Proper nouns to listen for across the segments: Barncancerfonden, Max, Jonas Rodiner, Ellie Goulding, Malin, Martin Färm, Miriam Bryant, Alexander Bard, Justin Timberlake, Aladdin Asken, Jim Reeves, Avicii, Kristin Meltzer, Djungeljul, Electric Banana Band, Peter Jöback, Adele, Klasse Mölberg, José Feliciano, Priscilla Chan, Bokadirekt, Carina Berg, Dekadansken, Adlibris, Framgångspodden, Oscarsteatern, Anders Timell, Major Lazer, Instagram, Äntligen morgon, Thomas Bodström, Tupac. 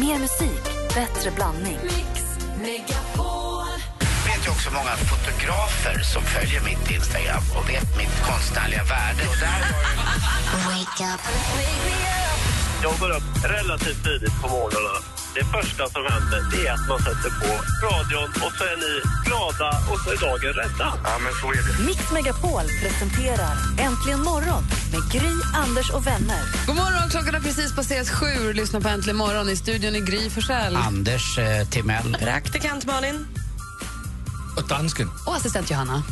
Mer musik, bättre blandning. Mix Megapol. Jag vet ju också många fotografer som följer mitt Instagram och vet mitt konstnärliga värde. Och där wake up. Jag går upp relativt tidigt på morgonen. Det första som händer är att man sätter på radion och så är ni glada och så är dagen rädda. Ja, men så är det. Mix Megapol presenterar Äntligen morgon med Gry, Anders och vänner. God morgon, klockan har precis passerat 7. Lyssna på Äntligen morgon. I studion är Gry Forssell. Anders Timell. Praktikant Malin. Och dansken. Och assistent Johanna.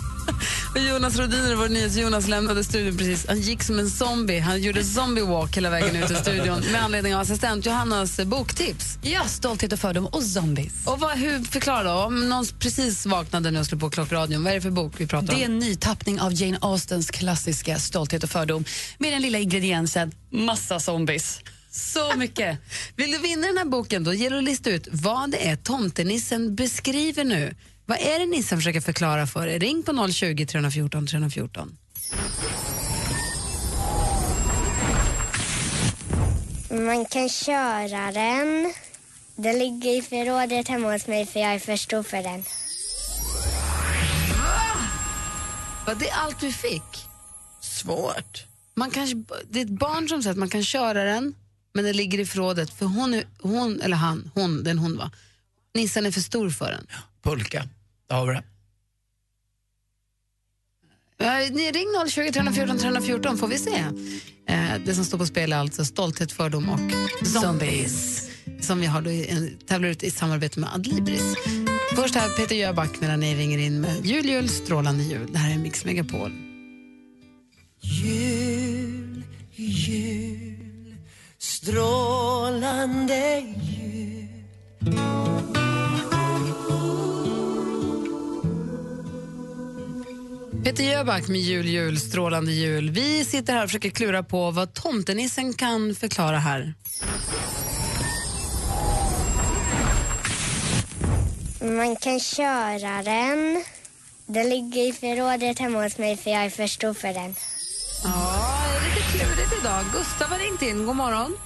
Och Jonas Rodiner, vår nyhets Jonas, lämnade studion precis. Han gick som en zombie. Han gjorde zombie walk hela vägen ut i studion med anledning av assistent Johannas boktips. Ja, Stolthet och fördom och zombies. Och hur förklarar du om någon precis vaknade när jag skulle på klockradion? Vad är det för bok vi pratar om? Det är en nytappning av Jane Austens klassiska Stolthet och fördom med den lilla ingrediensen massa zombies. Så mycket. Vill du vinna den här boken då gäller det att lista ut vad det är tomtenissen beskriver nu. Vad är det ni som försöker förklara för er? Ring på 020 314 314. Man kan köra den. Den ligger i förrådet hemma hos mig för jag är för stor för den. Vad det är allt vi fick? Svårt. Man kan, det är ett barn som säger att man kan köra den, men den ligger i förrådet för hon eller han, hon va. Nissen är för stor för den. Pulka, där har vi det. Ring 020 314 314, får vi se. Det som står på spel är alltså Stolthet, fördom och zombies. Som vi har då tävlar ut i samarbete med Adlibris. Först här Peter Jöback medan ni ringer in med Jul, strålande jul. Det här är Mix Megapol. Jul, jul, strålande jul. Peter Jöback med jul, strålande jul. Vi sitter här och försöker klura på vad tomtenissen kan förklara här. Man kan köra den. Den ligger i förrådet hemma hos mig för jag är för stor för den. Ja, det är lite klurigt idag. Gustav har ringt in. God morgon.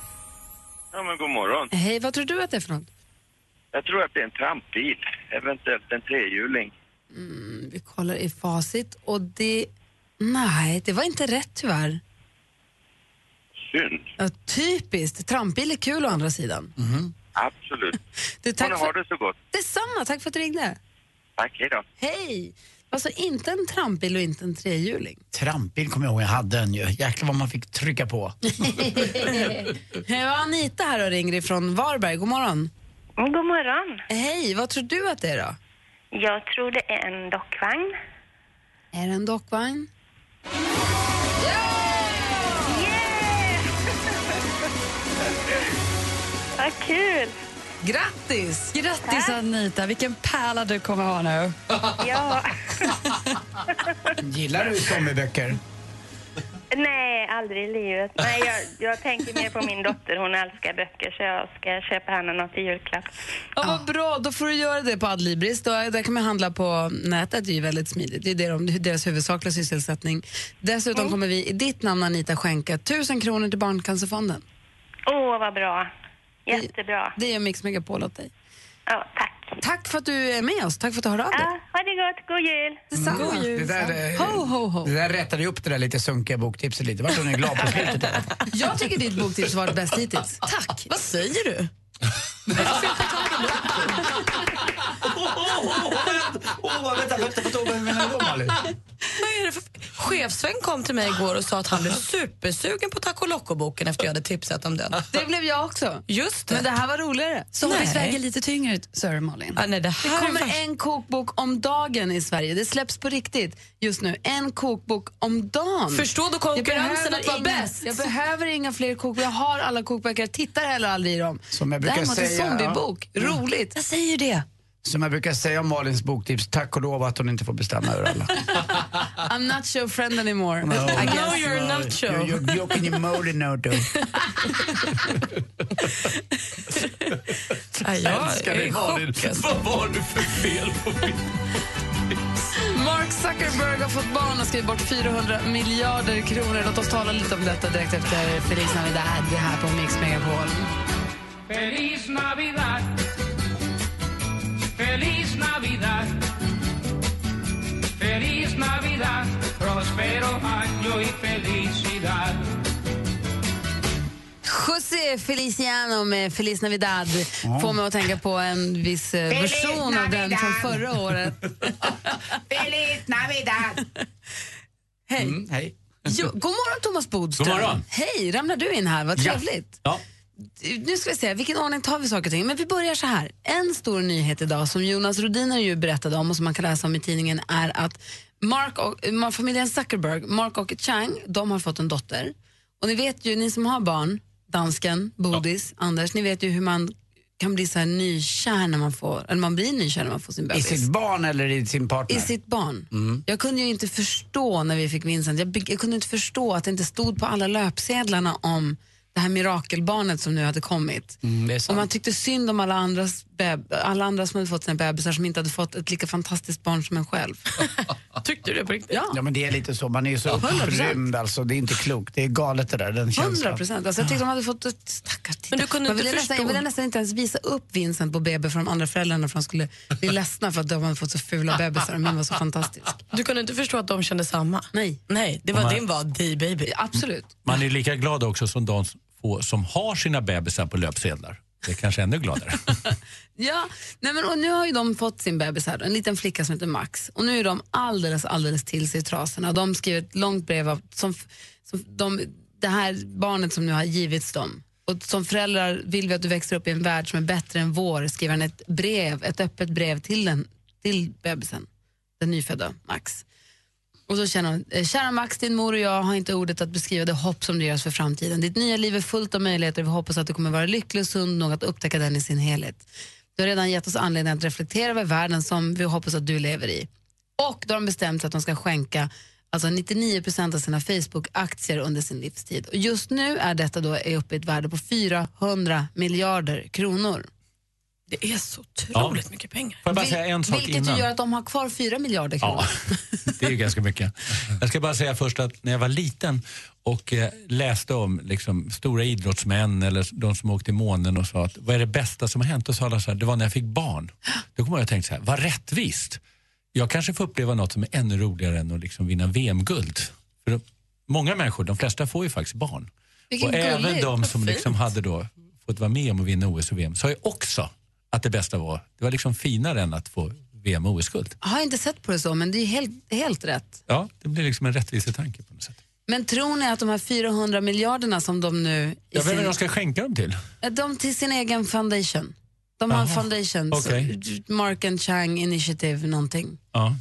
Ja, men god morgon. Hej, vad tror du att det är för något? Jag tror att det är en trampbil. Eventuellt en trehjuling. Vi kollar i facit och det... Nej, det var inte rätt tyvärr. Synd. Ja, typiskt. Trampbil är kul å andra sidan. Mm-hmm. Absolut. Du, tack för... har det så gott. Detsamma, tack för att du ringde. Tack, hej då. Hej. Alltså inte en trampbil och inte en trehjuling. Trampbil kommer jag ihåg, jag hade en ju. Jäklar vad man fick trycka på. Anita här och ringer ifrån Varberg. God morgon. God morgon. Hej, vad tror du att det är då? Jag tror det är en dockvagn. Är det en dockvagn? Yeah! Yeah! Vad kul! Grattis! Grattis tack. Anita, vilken pärla du kommer ha nu. Ja. Gillar du zombieböcker? Nej, aldrig i livet. Nej, jag tänker mer på min dotter. Hon älskar böcker så jag ska köpa henne något i julklapp. Ja, vad bra. Då får du göra det på Adlibris. Där kan man handla på nätet. Det är ju väldigt smidigt. Det är deras huvudsakliga sysselsättning. Dessutom kommer vi i ditt namn, Anita, skänka 1 000 kronor till Barncancerfonden. Åh, vad bra. Jättebra. Det är Mix Megapol åt dig. Ja, tack. Tack för att du är med oss. Tack för att du hörde av dig. Ja, ha det gott. God jul. God jul. Det där rättade upp det där lite sunkiga boktipset lite. Vart hon är glad på slutet. Jag tycker ditt boktips var det bästa hittills. Tack. Vad säger du? Vänta på Tobbe. Chefsvän kom till mig igår och sa att han blev supersugen på Taco Loco-boken efter jag hade tipsat om den. Det blev jag också. Just det. Men det här var roligare. Så det sväger lite tyngre ut, Sir Malin. Ah, nej, det kommer en kokbok om dagen i Sverige. Det släpps på riktigt just nu. En kokbok om dagen. Förstår du konkurrensen att vara bäst? Jag behöver inga fler kokböcker. Jag har alla kokböcker. Jag tittar heller aldrig i dem. Som jag brukar säga. En zombiebok. Ja. Roligt. Jag säger det. Som jag brukar säga om Malins boktips, tack och lov att hon inte får bestämma över alla. I'm not your friend anymore. No, I guess you're not your. You're joking in Molly now, though. Jag älskar dig, Malin. Vad var du för fel på mig? Mark Zuckerberg har fått barn och skrivit bort 400 miljarder kronor. Låt oss tala lite om detta direkt efter Feliz Navidad. Det här på Mix Megapol. Feliz Feliz Navidad. Feliz Navidad. Feliz Navidad. Prospero año y felicidad. José Feliciano med Feliz Navidad får mig att tänka på en viss Feliz version Navidad. Av den från förra året. Feliz Navidad. Hej. Mm, hej. Jo, god morgon Thomas Bodström. God morgon. Hej, ramlar du in här? Vad trevligt. Ja. Nu ska vi se, vilken ordning tar vi saker och ting? Men vi börjar så här. En stor nyhet idag som Jonas Rodiner ju berättade om och som man kan läsa om i tidningen är att Mark och familjen Zuckerberg, Mark och Chang, de har fått en dotter. Och ni vet ju, ni som har barn, dansken, Bodis, Anders, ni vet ju hur man kan bli så här nykär när man får, eller man blir nykär när man får sin bebis. I sitt barn eller i sin partner? I sitt barn. Mm. Jag kunde ju inte förstå när vi fick Vincent, jag kunde inte förstå att det inte stod på alla löpsedlarna om det här mirakelbarnet som nu hade kommit. Mm, och man tyckte synd om alla andra som hade fått sina bebisar som inte hade fått ett lika fantastiskt barn som en själv. Tyckte du det på riktigt? Ja. Ja, men det är lite så. Man är ju så upprymd. Alltså, det är inte klokt. Det är galet det där. Den 100%. Alltså, jag tyckte de hade fått ett stackars titta. Men du kunde inte förstå. Jag ville nästan inte ens visa upp Vincent på BB för de andra föräldrarna för de skulle bli ledsna för att de hade fått så fula bebisar och min var så fantastisk. Du kunde inte förstå att de kände samma? Nej. Nej, det var din var baby. Absolut. Man är lika glad också som de som har sina bebisar på löpsedlar. Det är kanske ännu gladare. Ja, nej men, och nu har ju de fått sin bebis här, en liten flicka som heter Max. Och nu är de alldeles till sig i trasorna. De skriver ett långt brev av, det här barnet som nu har givits dem. Och som föräldrar vill vi att du växer upp i en värld som är bättre än vår. Skriver han ett brev, ett öppet brev till bebisen, den nyfödda Max. Och så känner hon, kära Max, din mor och jag har inte ordet att beskriva det hopp som det görs för framtiden. Ditt nya liv är fullt av möjligheter. Vi hoppas att du kommer vara lycklig och sund nog att upptäcka den i sin helhet. Du har redan gett oss anledning att reflektera över världen som vi hoppas att du lever i. Och då har de bestämt sig att de ska skänka alltså 99% av sina Facebook-aktier under sin livstid. Och just nu är detta då uppe i ett värde på 400 miljarder kronor. Det är så otroligt mycket pengar. Får jag bara säga en sak vilket innan? Gör att de har kvar 4 miljarder kronor. Ja, det är ju ganska mycket. Jag ska bara säga först att när jag var liten och läste om liksom, stora idrottsmän eller de som åkte i månen och sa att vad är det bästa som har hänt? Och sa alla så här, det var när jag fick barn. Då kommer jag att tänka så här, vad rättvist. Jag kanske får uppleva något som är ännu roligare än att liksom vinna VM-guld. För många människor, de flesta får ju faktiskt barn. Vilken och gulligt, även de som liksom hade då fått vara med om att vinna OS och VM sa ju också att det bästa var, det var liksom finare än att få VM och OS-guld. Jag har inte sett på det så, men det är helt rätt. Ja, det blir liksom en rättvisetanke på något sätt. Men tror ni att de här 400 miljarderna som de nu... Jag vet inte vad de ska skänka dem till. De till sin egen foundation. De har en foundation, okay. Mark and Chan Initiative någonting. Ja.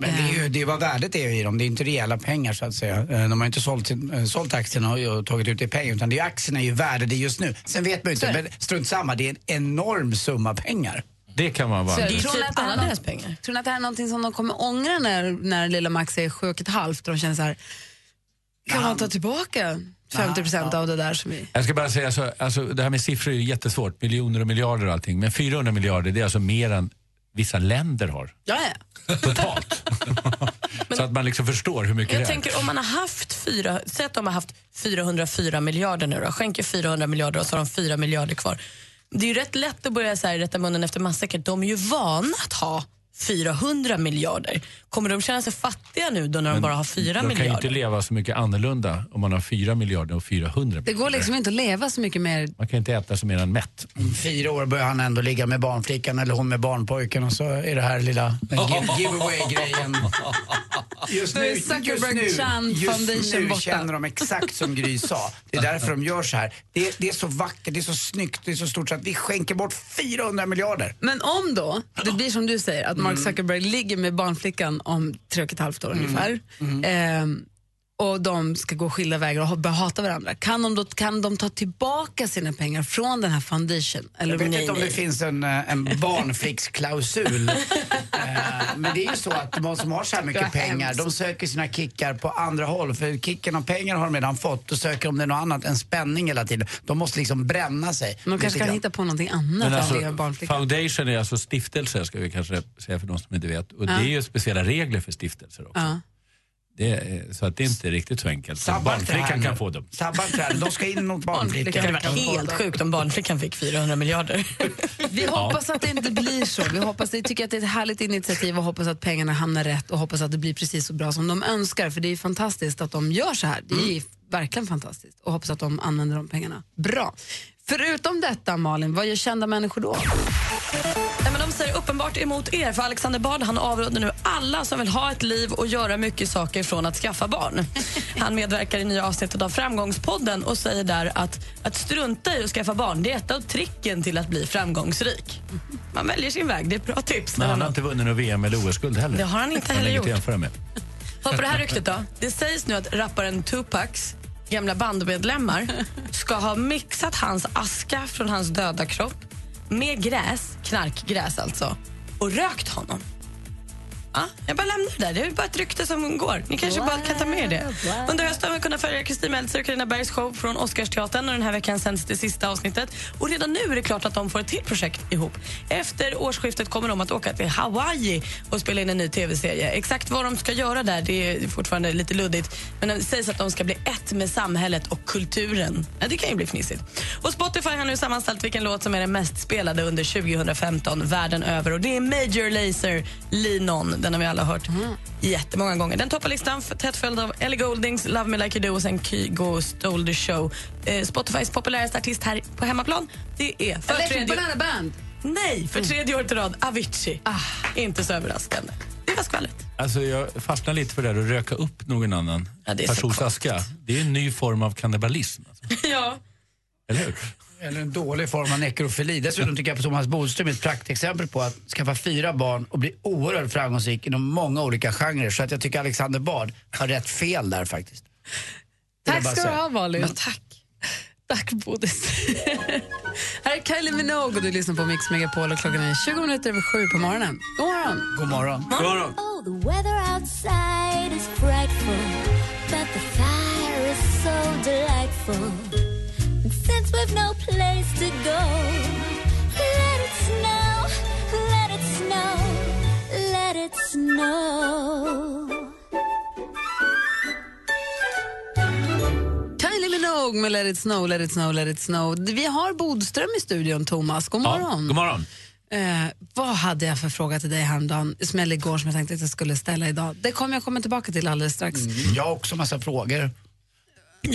Men det är ju det vad värdet är i dem. Det är inte reella pengar så att säga. De har inte sålt aktierna och tagit ut det i pengar utan det är aktierna är ju värdet just nu. Sen vet man ju inte, men strunt samma, det är en enorm summa pengar. Det kan man vara. Tror ni att alla deras pengar? Tror ni att det här är någonting som de kommer ångra när lilla Max är 7,5 och de känner så här kan man ta tillbaka 50% av det där som vi... Jag ska bara säga så alltså, det här med siffror är ju jättesvårt, miljoner och miljarder och allting, men 400 miljarder det är alltså mer än vissa länder har. Ja. Totalt. Så att man liksom förstår hur mycket jag det är. Jag tänker om man har haft säg att de har haft 404 miljarder nu då, skänker 400 miljarder och så har de 4 miljarder kvar. Det är ju rätt lätt att börja så här rätta munnen efter massäcken. De är ju vana att ha 400 miljarder. Kommer de känna sig fattiga nu då när de bara har 4 miljarder? De kan ju inte leva så mycket annorlunda om man har 4 miljarder och 400 miljarder. Det går liksom inte att leva så mycket mer. Man kan inte äta så mer än mätt. Om 4 år börjar han ändå ligga med barnflickan eller hon med barnpojken och så är det här lilla giveaway-grejen. Just nu känner de exakt som Gry sa. Det är därför de gör så här. Det är så vackert, det är så snyggt, det är så stort så att vi skänker bort 400 miljarder. Men om då, det blir som du säger att Mark Zuckerberg ligger med barnflickan om 3,5 år ungefär och de ska gå skilda vägar och börja hata varandra. Kan de ta tillbaka sina pengar från den här foundation? Eller jag vet inte om det finns en barnflicksklausul. Men det är ju så att de som har så här mycket pengar, de söker sina kickar på andra håll. För kicken av pengar har de redan fått och söker om det är något annat än spänning hela tiden. De måste liksom bränna sig. Man kanske kan hitta på någonting annat. Alltså, foundation är alltså stiftelser ska vi kanske säga för de som inte vet. Och det är ju speciella regler för stiftelser också. Så att det är inte riktigt så enkelt. Barnflickan kan få dem. De ska in mot barnflickan. Det var helt sjukt om barnflickan fick 400 miljarder. Vi hoppas att det inte blir så. Vi hoppas, vi tycker att det är ett härligt initiativ och hoppas att pengarna hamnar rätt och hoppas att det blir precis så bra som de önskar. För det är fantastiskt att de gör så här. Det är verkligen fantastiskt. Och hoppas att de använder de pengarna bra. Förutom detta, Malin, vad gör kända människor då? Nej, men de säger uppenbart emot er, för Alexander Bard, han avråder nu alla som vill ha ett liv och göra mycket saker från att skaffa barn. Han medverkar i nya avsnittet av Framgångspodden och säger där att strunta i att skaffa barn, det är ett av tricken till att bli framgångsrik. Man väljer sin väg, det är ett bra tips. Men han har inte vunnit någon VM eller OS-guld heller. Det har han inte heller gjort. Hör på det här ryktet då. Det sägs nu att rapparen Tupacs gamla bandmedlemmar ska ha mixat hans aska från hans döda kropp med gräs, knarkgräs alltså, och rökt honom. Ja, jag bara lämnar det där. Det är bara ett rykte som går. Ni kanske bara kan ta med det. Under hösten har vi kunnat följa Kristin Meltzer och Carina Bergs show från Oscarsteatern, och den här veckan sänds det sista avsnittet. Och redan nu är det klart att de får ett till projekt ihop. Efter årsskiftet kommer de att åka till Hawaii och spela in en ny tv-serie. Exakt vad de ska göra där, det är fortfarande lite luddigt. Men det sägs att de ska bli ett med samhället och kulturen. Ja, det kan ju bli fnissigt. Och Spotify har nu sammanställt vilken låt som är den mest spelade under 2015 världen över. Och det är Major Lazer, Linon. Den har vi alla hört jättemånga gånger. Den toppar listan tätt följd av Ellie Gouldings Love Me Like You Do och sen Kygo Stole The Show. Spotifys populäraste artist här på hemmaplan, det är för Electric Banana Band. Nej, för tredje år till rad Avicii. Inte så överraskande. Det var skvället. Alltså jag fastnar lite för det här att röka upp någon annan persons aska. Det är en ny form av kannibalism alltså. Ja. Eller hur? Eller en dålig form av nekrofili. Dessutom tycker jag på Thomas Bodström är ett praktexempel på att skaffa 4 barn och bli oerhört framgångsrik inom många olika genrer. Så att jag tycker Alexander Bard har rätt fel där faktiskt. Tack ska du ha, Malin. Ja, tack. Tack, Bodis. Här är Kylie Minogue och du lyssnar på Mix Megapol och klockan är 7:20 på morgonen. God morgon. God morgon. God morgon. Oh, the weather outside is frightful, but the fire is so delightful. Since we've no place to go, let it snow, let it snow, let it snow. Kylie Minogue med Let it snow, let it snow, let it snow. Vi har Bodström i studion, Thomas. God morgon. Ja, god morgon. Vad hade jag för fråga till dig häromdagen eller igår som jag tänkte att jag skulle ställa idag? Det kommer jag komma tillbaka till alldeles strax. Jag har också massa frågor.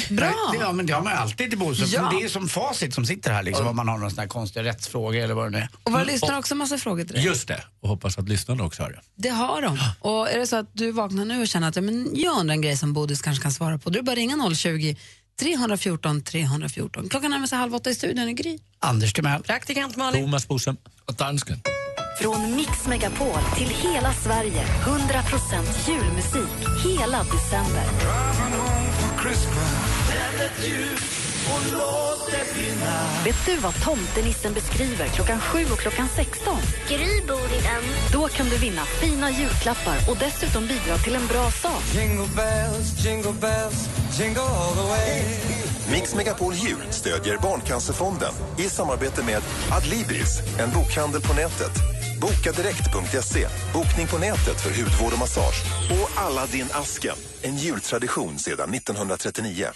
Bra. Ja, men det har man alltid i Bodström. Ja. Det är som facit som sitter här liksom, om man har någon sån här konstig rättsfråga eller vad det är. Och våra lyssnare också massa frågor till dig. Just det, och hoppas att lyssnarna också har det. Det har de. Och är det så att du vaknar nu och känner att men jag undrar en grej som Bodis kanske kan svara på, du bara ringa 020 314 314. Klockan närmar sig 7:30 i studion i Gry. Anders Timell, praktikant Malin, Thomas Bodström och dansken. Från Mix Megapol till hela Sverige, 100% julmusik hela december. Vet du vad tomtenissen beskriver klockan 7 och klockan 16? Gry bor i den. Då kan du vinna fina julklappar och dessutom bidra till en bra sak. Jingle bells, jingle bells, jingle all the way. Mix Megapol Jul stödjer Barncancerfonden i samarbete med Adlibris, en bokhandel på nätet. Bokadirekt.se, bokning på nätet för hudvård och massage. Och Aladdin Asken, en jultradition sedan 1939.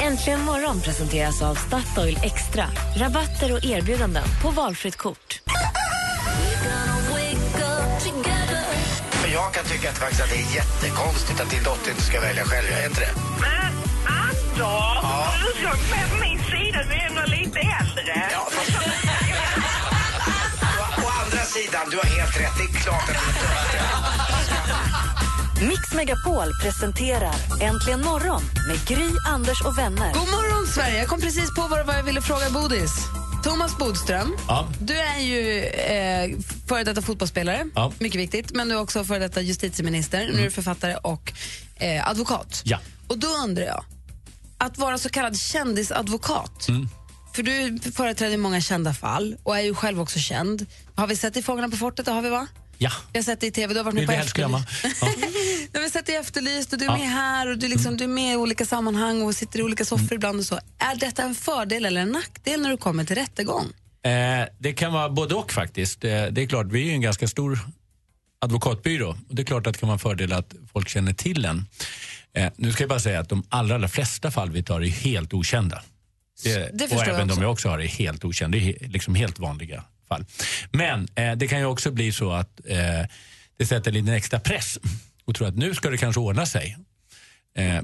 Äntligen morgon presenteras av Statoil Extra. Rabatter och erbjudanden på valfritt kort. Jag kan tycka att faktiskt att det är jättekonstigt att din dotter inte ska välja själv, jag är inte det. Men Anders, du såg på min sida, du är ändå lite äldre. Ja, sidan, du har helt rätt, det är klart att Mix Megapol presenterar Äntligen morgon med Gry, Anders och vänner. God morgon Sverige, jag kom precis på vad jag ville fråga Bodis. Thomas Bodström, ja. Du är ju före detta fotbollsspelare, ja. Mycket viktigt, men du är också före detta justitieminister, nu är du författare och advokat. Ja. Och då undrar jag, att vara så kallad kändisadvokat... För du företräder många kända fall och är ju själv också känd. Har vi sett i Fångarna på fortet? Det har vi, va? Ja. Jag har sett det i tv. Du har varit med på Efterlyst. Vi har sett det i Efterlyst och du är med här och du, liksom, du är med i olika sammanhang och sitter i olika soffor ibland och så. Är detta en fördel eller en nackdel när du kommer till rättegång? Det kan vara både och faktiskt. Det är klart, vi är ju en ganska stor advokatbyrå. Och det är klart att det kan vara fördel att folk känner till en. Nu ska jag bara säga att de allra flesta fall vi tar är helt okända. Det och även de jag också har är helt okända. Det är liksom helt vanliga fall. Men det kan ju också bli så att det sätter lite extra press. Och tror att nu ska det kanske ordna sig.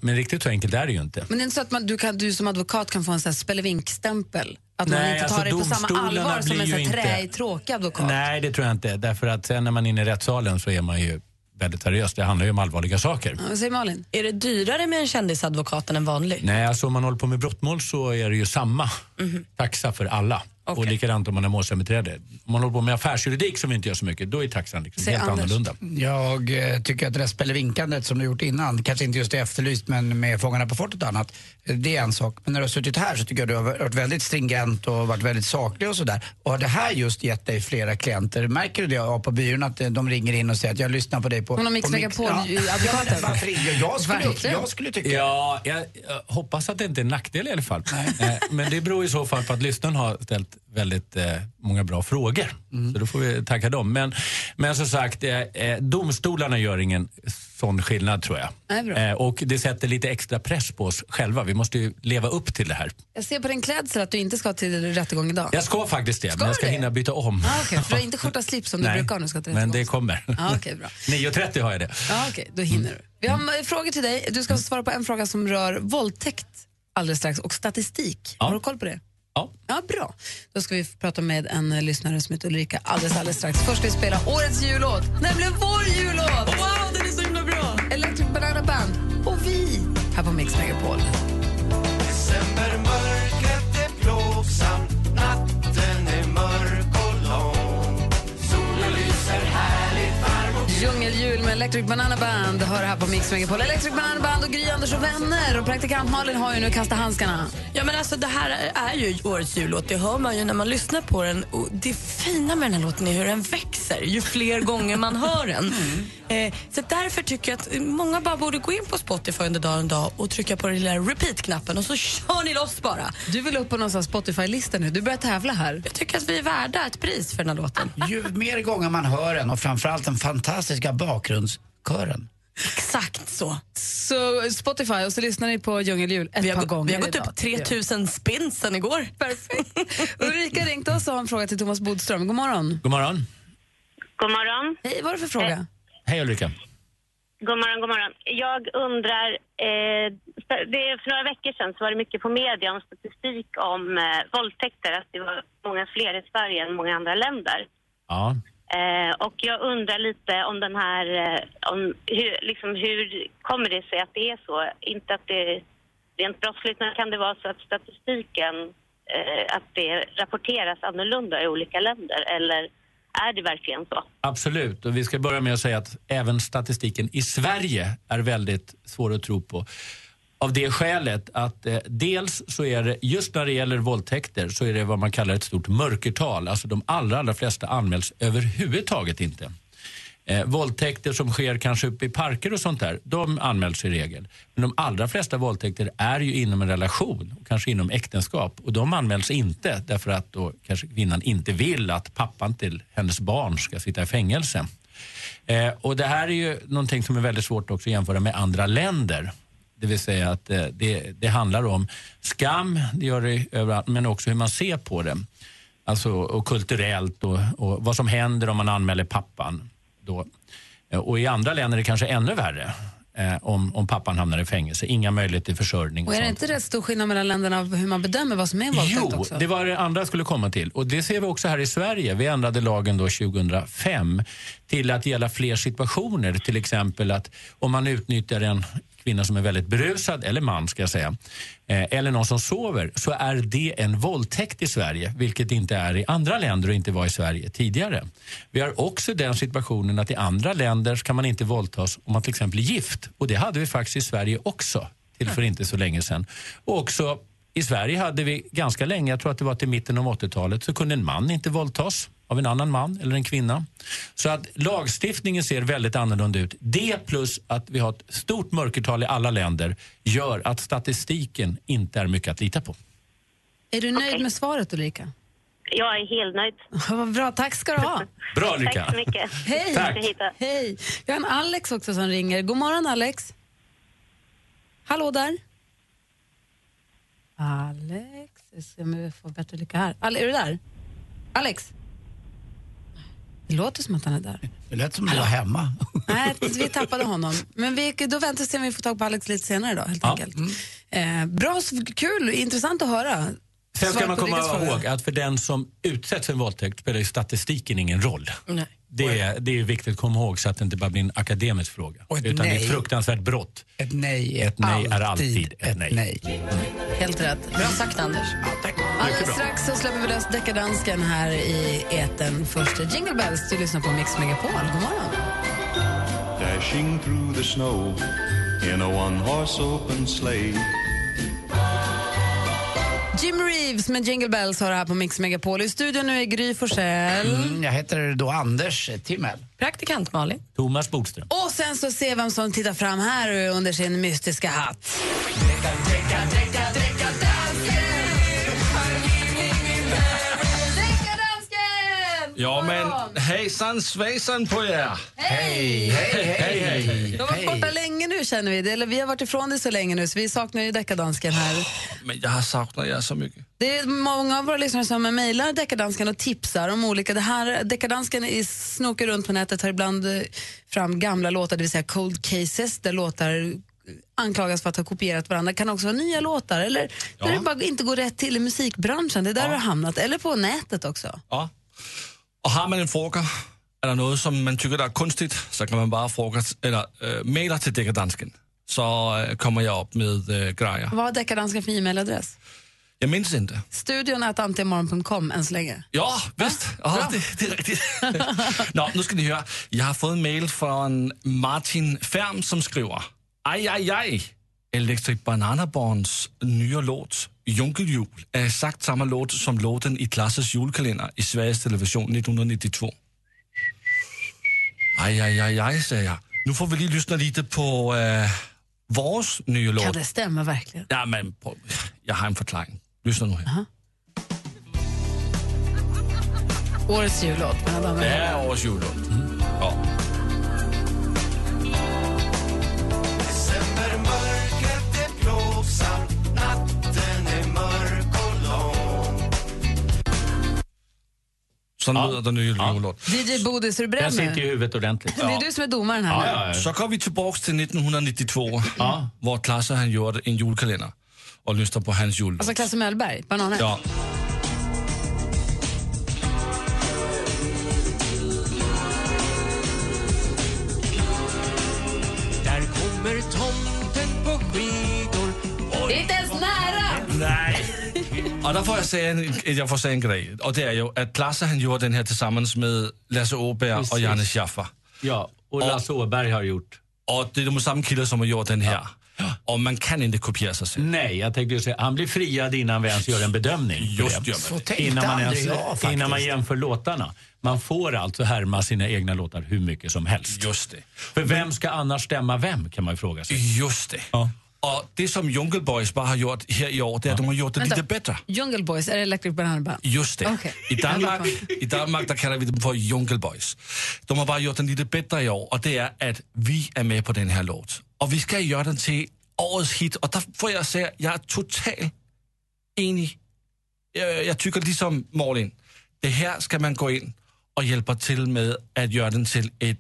Men riktigt så enkelt är det ju inte. Men det är inte så att du som advokat kan få en sån här spelvinkstämpel? Att nej, man inte tar alltså, det på samma allvar som en sån här tråkig advokat? Nej, det tror jag inte. Därför att sen när man är inne i rättssalen så är man ju väldigt seriös. Det handlar ju om allvarliga saker. Ja, säger Malin. Är det dyrare med en kändisadvokat än en vanlig? Nej, alltså om man håller på med brottmål så är det ju samma taxa för alla. Okay. Och likadant om man har målsägandebiträde. Om man håller på med affärsjuridik som inte gör så mycket, då är taxan liksom helt annorlunda. Jag tycker att det där spelvinkandet som du gjort innan, kanske inte just Efterlyst men med Fångarna på fortet och annat, det är en sak. Men när du har suttit här så tycker jag att du har varit väldigt stringent och varit väldigt saklig och sådär. Och har det här just gett dig flera klienter? Märker du det på byrån att de ringer in och säger att jag lyssnar på dig på... Hon har Mix Megapol advokaten. Varför ringer jag skulle tycka... Ja, jag hoppas att det inte är en nackdel i alla fall. Men det beror i så fall på att lyssnaren har ställt väldigt många bra frågor. Så då får vi tacka dem. Men som sagt, domstolarna gör ingen sån skillnad tror jag. Och det sätter lite extra press på oss själva. Vi måste ju leva upp till det här. Jag ser på din klädsel att du inte ska till rättegång idag. Jag ska faktiskt det, ska men jag ska hinna byta om. Okej, för du har inte skjorta slips som du brukar när du ska till rättegång. Men det kommer. 9:30 har jag det. Okej, då hinner du. Vi har frågor till dig. Du ska svara på en fråga som rör våldtäkt alldeles strax och statistik. Har du koll på det? Ja, bra. Då ska vi prata med en lyssnare som heter Ulrika alldeles strax. Först ska vi spela årets jullåt, nämligen vår jullåt. Wow, den är så himla bra. Electric Banana Band och vi här på Mix Megapol. Decembermörkret är plågsamt, natten är mörk och lång. Solen lyser härligt varm och... Djungeljul med Electric Banana Band. Hör här på Mix Megapol. Electric Banana Band och Gry, Anders och vänner. Och praktikant Malin har ju nu kastat handskarna. Ja, men alltså det här är ju årets jullåt. Det hör man ju när man lyssnar på den. Och det fina med den här låten är hur den växer ju fler gånger man hör den. Så därför tycker jag att många bara borde gå in på Spotify under dagen och trycka på den lilla repeat-knappen. Och så kör ni loss bara. Du vill upp på någon sån här Spotify-lista nu. Du börjar tävla här. Jag tycker att vi är värda ett pris för den här låten. Ju mer gånger man hör den och framförallt en fantastiska bakgrundskören. Exakt så. Så Spotify och så lyssnar ni på Djungeljul ett par gånger. Vi har gått upp 3000 spins sedan igår. Perfekt. Ulrika ringt oss och har en fråga till Thomas Bodström. God morgon. God morgon. God morgon. Hej, vad är det för fråga? Hej Ulrika. God morgon, god morgon. Jag undrar, för några veckor sedan så var det mycket på media om statistik om våldtäkter. Att det var många fler i Sverige än många andra länder. Ja. Och jag undrar lite om den här, hur kommer det sig att det är så? Inte att det är rent brottsligt, men kan det vara så att statistiken, att det rapporteras annorlunda i olika länder? Eller är det verkligen så? Absolut, och vi ska börja med att säga att även statistiken i Sverige är väldigt svår att tro på. Av det skälet att dels så är det, just när det gäller våldtäkter så är det vad man kallar ett stort mörkertal. Alltså de allra flesta anmäls överhuvudtaget inte. Våldtäkter som sker kanske uppe i parker och sånt där, de anmäls i regel. Men de allra flesta våldtäkter är ju inom en relation, och kanske inom äktenskap. Och de anmäls inte därför att då kanske kvinnan inte vill att pappan till hennes barn ska sitta i fängelse. Och det här är ju någonting som är väldigt svårt också att jämföra med andra länder. Det vill säga att det handlar om skam, det gör det överallt, men också hur man ser på det. Alltså och kulturellt och vad som händer om man anmäler pappan då. Och i andra länder är det kanske ännu värre om pappan hamnar i fängelse. Inga möjligheter till försörjning. Och är det inte rätt stor skillnad mellan länderna av hur man bedömer vad som är våldtäkt också? Jo, det var det andra skulle komma till. Och det ser vi också här i Sverige. Vi ändrade lagen då 2005 till att gälla fler situationer. Till exempel att om man utnyttjar en kvinna som är väldigt berusad, eller man ska jag säga, eller någon som sover, så är det en våldtäkt i Sverige, vilket inte är i andra länder och inte var i Sverige tidigare. Vi har också den situationen att i andra länder kan man inte våldtas om man till exempel är gift, och det hade vi faktiskt i Sverige också till för inte så länge sedan. Och också i Sverige hade vi ganska länge, jag tror att det var till mitten av 80-talet, så kunde en man inte våldtas av en annan man eller en kvinna. Så att lagstiftningen ser väldigt annorlunda ut. Det plus att vi har ett stort mörkertal i alla länder gör att statistiken inte är mycket att lita på. Är du nöjd med svaret, Ulrika? Jag är helt nöjd. Vad bra, tack ska du ha. Bra, Ulrika. Tack så mycket. Hej. Tack. Hej. Vi har en Alex också som ringer. God morgon, Alex. Hallå där. Alex, jag ser om vi får bättre lycka här. Är du där? Alex? Det låter som att han är där. Det lät som att han var hemma. Nej, vi tappade honom. Men då väntar vi om vi får tag på Alex lite senare då, helt enkelt. Mm. Bra, kul, intressant att höra. Sen ska man komma ihåg att för den som utsätts för en våldtäkt spelar ju statistiken ingen roll. Nej. Det är viktigt att komma ihåg så att det inte bara blir en akademisk fråga. Utan nej. Det är ett fruktansvärt brott. Ett nej är alltid ett nej. Mm. Helt rätt. Bra sagt, Anders. Ja, tack. Alldeles strax så släpper vi lös Dekadansken här i eten. Först Jingle Bells, du lyssnar på Mix Megapol. God morgon. Dashing through the snow in a one horse open sleigh. Jim Reeves med Jingle Bells har det här på Mix Megapol. I studion nu är Gry Forssell. Jag heter då Anders Timell. Praktikant Malin. Thomas Bodström. Och sen så ser vi vem som tittar fram här under sin mystiska hatt. Ja, men hejsan svejsan på er. Hej. De har borta länge nu, känner vi det. Eller vi har varit ifrån det så länge nu, så vi saknar ju Dekadansken här. Men jag har saknat er så mycket. Det är många av våra lyssnare som mejlar Dekadansken och tipsar om olika. Det här Dekadansken i snokar runt på nätet, har ibland fram gamla låtar, det vill säga cold cases, där låtar anklagas för att ha kopierat varandra. Kan också vara nya låtar, eller där det bara inte går rätt till i musikbranschen. Det är där du har hamnat, eller på nätet också. Ja. Och har man en fråga eller något som man tycker är konstigt, så kan man bara fråga eller mejla till Dekadansken, så kommer jag upp med grejer. Vad är Dekadansken för e-mailadress? Jag minns inte. Studion@antemorgon.com än så länge. Ja, visst. Ja, det är riktigt. Nå, nu ska ni höra. Jag har fått en mail från Martin Färm som skriver: Aj. Electric Banana Bands nya låt Djungeljul är exakt samma låt som låten i Klasses julkalender i Sveriges Television 1992. Aj, säger jag. Nu får vi lige lyssna lite på vårs nya låt. Kan det stämma verkligen? Ja, men jag har en förklaring. Lyssna nu här. Årets jullåt. Det är årets jullåt. Mm. Ja. Så nu den nya jullåt. DJ Bodis, är du beredd? Jag sitter i huvudet ordentligt. Ja. Det är du som är domaren här. Ja. Så går vi tillbaka till 1992, var Klasse han gjorde en julkalender och lyssnade på hans jul. Alltså Klasse Mölberg, bananen. Ja. Där kommer tomten på skidor. Det är inte ens nära! Nej. Och där får jag säga en grej. Och det är ju att Klasse han gjorde den här tillsammans med Lasse Åberg och Janne Schaffer. Ja, och Lasse Åberg har gjort. Och det är de samma killar som har gjort den här. Ja. Och man kan inte kopiera sig själv. Nej, jag tänkte säga, han blir friad innan vi ens gör en bedömning. Innan man jämför låtarna. Man får alltså härma sina egna låtar hur mycket som helst. Just det. För vem ska annars stämma vem, kan man ju fråga sig. Just det. Ja. Och det som Jungle Boys bara har gjort här i år, det är att de har gjort det lite bättre. Jungle Boys, är det Electric Banana Band? Just det. Okay. I Danmark där kallar vi dem för Jungle Boys. De har bara gjort den lite bättre i år, och det är att vi är med på den här låt. Och vi ska göra den till årets hit, och där får jag säga, jag är totalt enig. Jag tycker liksom Malin, det här ska man gå in och hjälpa till med att göra den till ett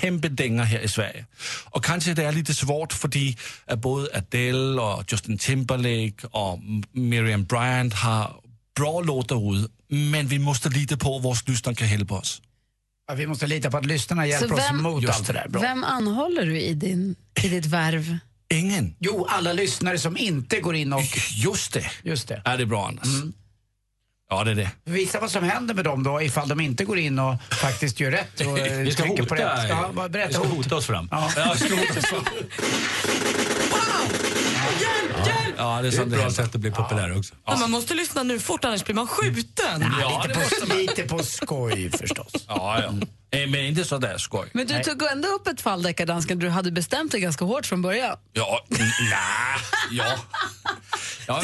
kæmpe dænger her i Sverige. Og kanskje det er lidt svårt, fordi både Adele og Justin Timberlake og Miriam Bryant har bra låter ude, men vi måste lita på, at vores lyster kan hjælpe os. Ja, vi måste lita på, at lysterne hjælper os mod alt det der. Bra. Hvem anholder du i dit värv? Ingen. Jo, alla lyssnare som inte går in och... Just det. Ja, det är bra, Anders. Mm. Ja, det är det. Visa vad som händer med dem då, ifall de inte går in och faktiskt gör rätt. Och vi ska hota. På rätt. Vi ska hota oss fram. Ja. Ja, vi ska hota oss fram. Wow! Hjälp! Ja, det är sånt bra sätt att bli populär också. Ja. Man måste lyssna nu fort, annars blir man skjuten. Ja, det måste man. Lite på skoj förstås. Ja. Men inte så där skoj. Men du tog ändå upp ett fall, Dekadansken, du hade bestämt dig ganska hårt från början. Ja, ja.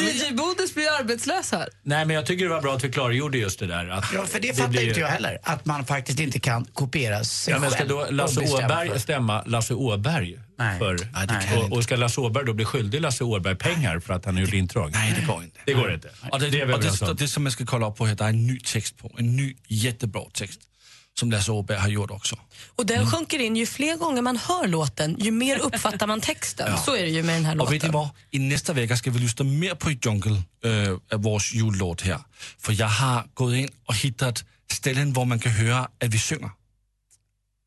DJ Bodis blir arbetslös här. Nej, men jag tycker det var bra att vi klargjorde just det där. Att ja, för det fattar inte jag heller. Att man faktiskt inte kan kopiera sig själv. Ska då Lasse Åberg stämma Lasse Åberg? Nej. Och ska Lasse Åberg då bli skyldig Lasse Åberg pengar för att han gjorde intrång? Nej, det går inte. Det går inte. Och det är det som jag ska kolla upp på heter en ny text på. En ny jättebra text. Som Lasse Åberg har gjort också. Och den sjunker in ju fler gånger man hör låten, ju mer uppfattar man texten. Ja. Så är det ju med den här låten. Och vet ni vad? I nästa vecka ska vi lyssna mer på Jungle, vår jullåt här. För jag har gått in och hittat ställen där man kan höra att vi sjunger.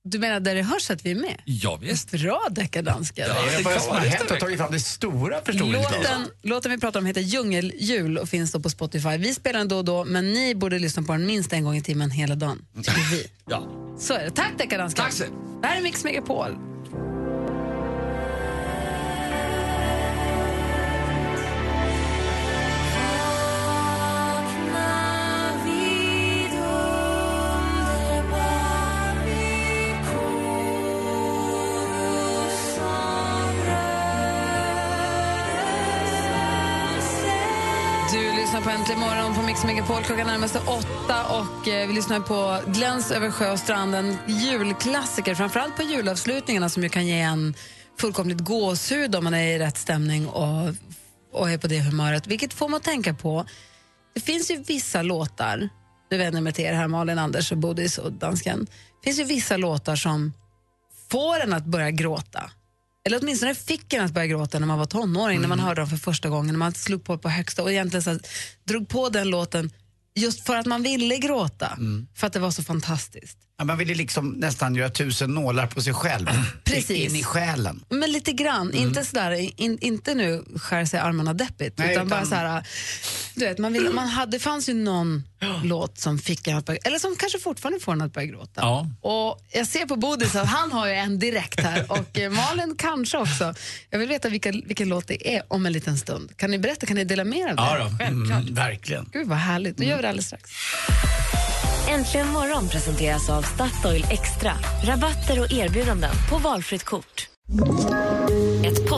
Du menar där det hörs att vi är med? Ja, visst. Bra, Dekadansken. Ja, det är som har hänt och tagit fram det stora förståelsen. Låten vi pratar om heter Djungeljul och finns då på Spotify. Vi spelar den då och då, men ni borde lyssna på den minst en gång i timmen hela dagen. Tycker vi. Ja. Så är det. Tack, Dekadansken. Tack så. Det här är Mix Megapol. På Äntligen morgon på Mix Megapol, klockan närmaste 8 och vi lyssnar på Gläns över sjö och stranden, julklassiker, framförallt på julavslutningarna som ju kan ge en fullkomligt gåshud om man är i rätt stämning och är på det humöret, vilket får man att tänka på. Det finns ju vissa låtar, nu vänder mig till er här Malin, Anders och Bodis och Dansken, det finns ju vissa låtar som får en att börja gråta. Eller åtminstone fick en att börja gråta när man var tonåring, när man hörde dem för första gången, när man slog på högsta och egentligen så drog på den låten just för att man ville gråta, för att det var så fantastiskt. Ja, man ville liksom nästan göra 1000 nålar på sig själv. Precis. In i själen. Men lite grann, inte sådär, inte nu skär sig armarna deppigt. Nej, utan bara såhär, du vet, det fanns ju någon låt som fick en att börja, eller som kanske fortfarande får en att börja gråta. Ja. Och jag ser på Bodis att han har ju en direkt här, och Malin kanske också. Jag vill veta vilken låt det är om en liten stund. Kan ni berätta, kan ni dela med er av det? Ja, självklart. Verkligen. Gud vad härligt, då gör vi det alldeles strax. Äntligen morgon presenteras av Statoil Extra. Rabatter och erbjudanden på valfritt kort. Ett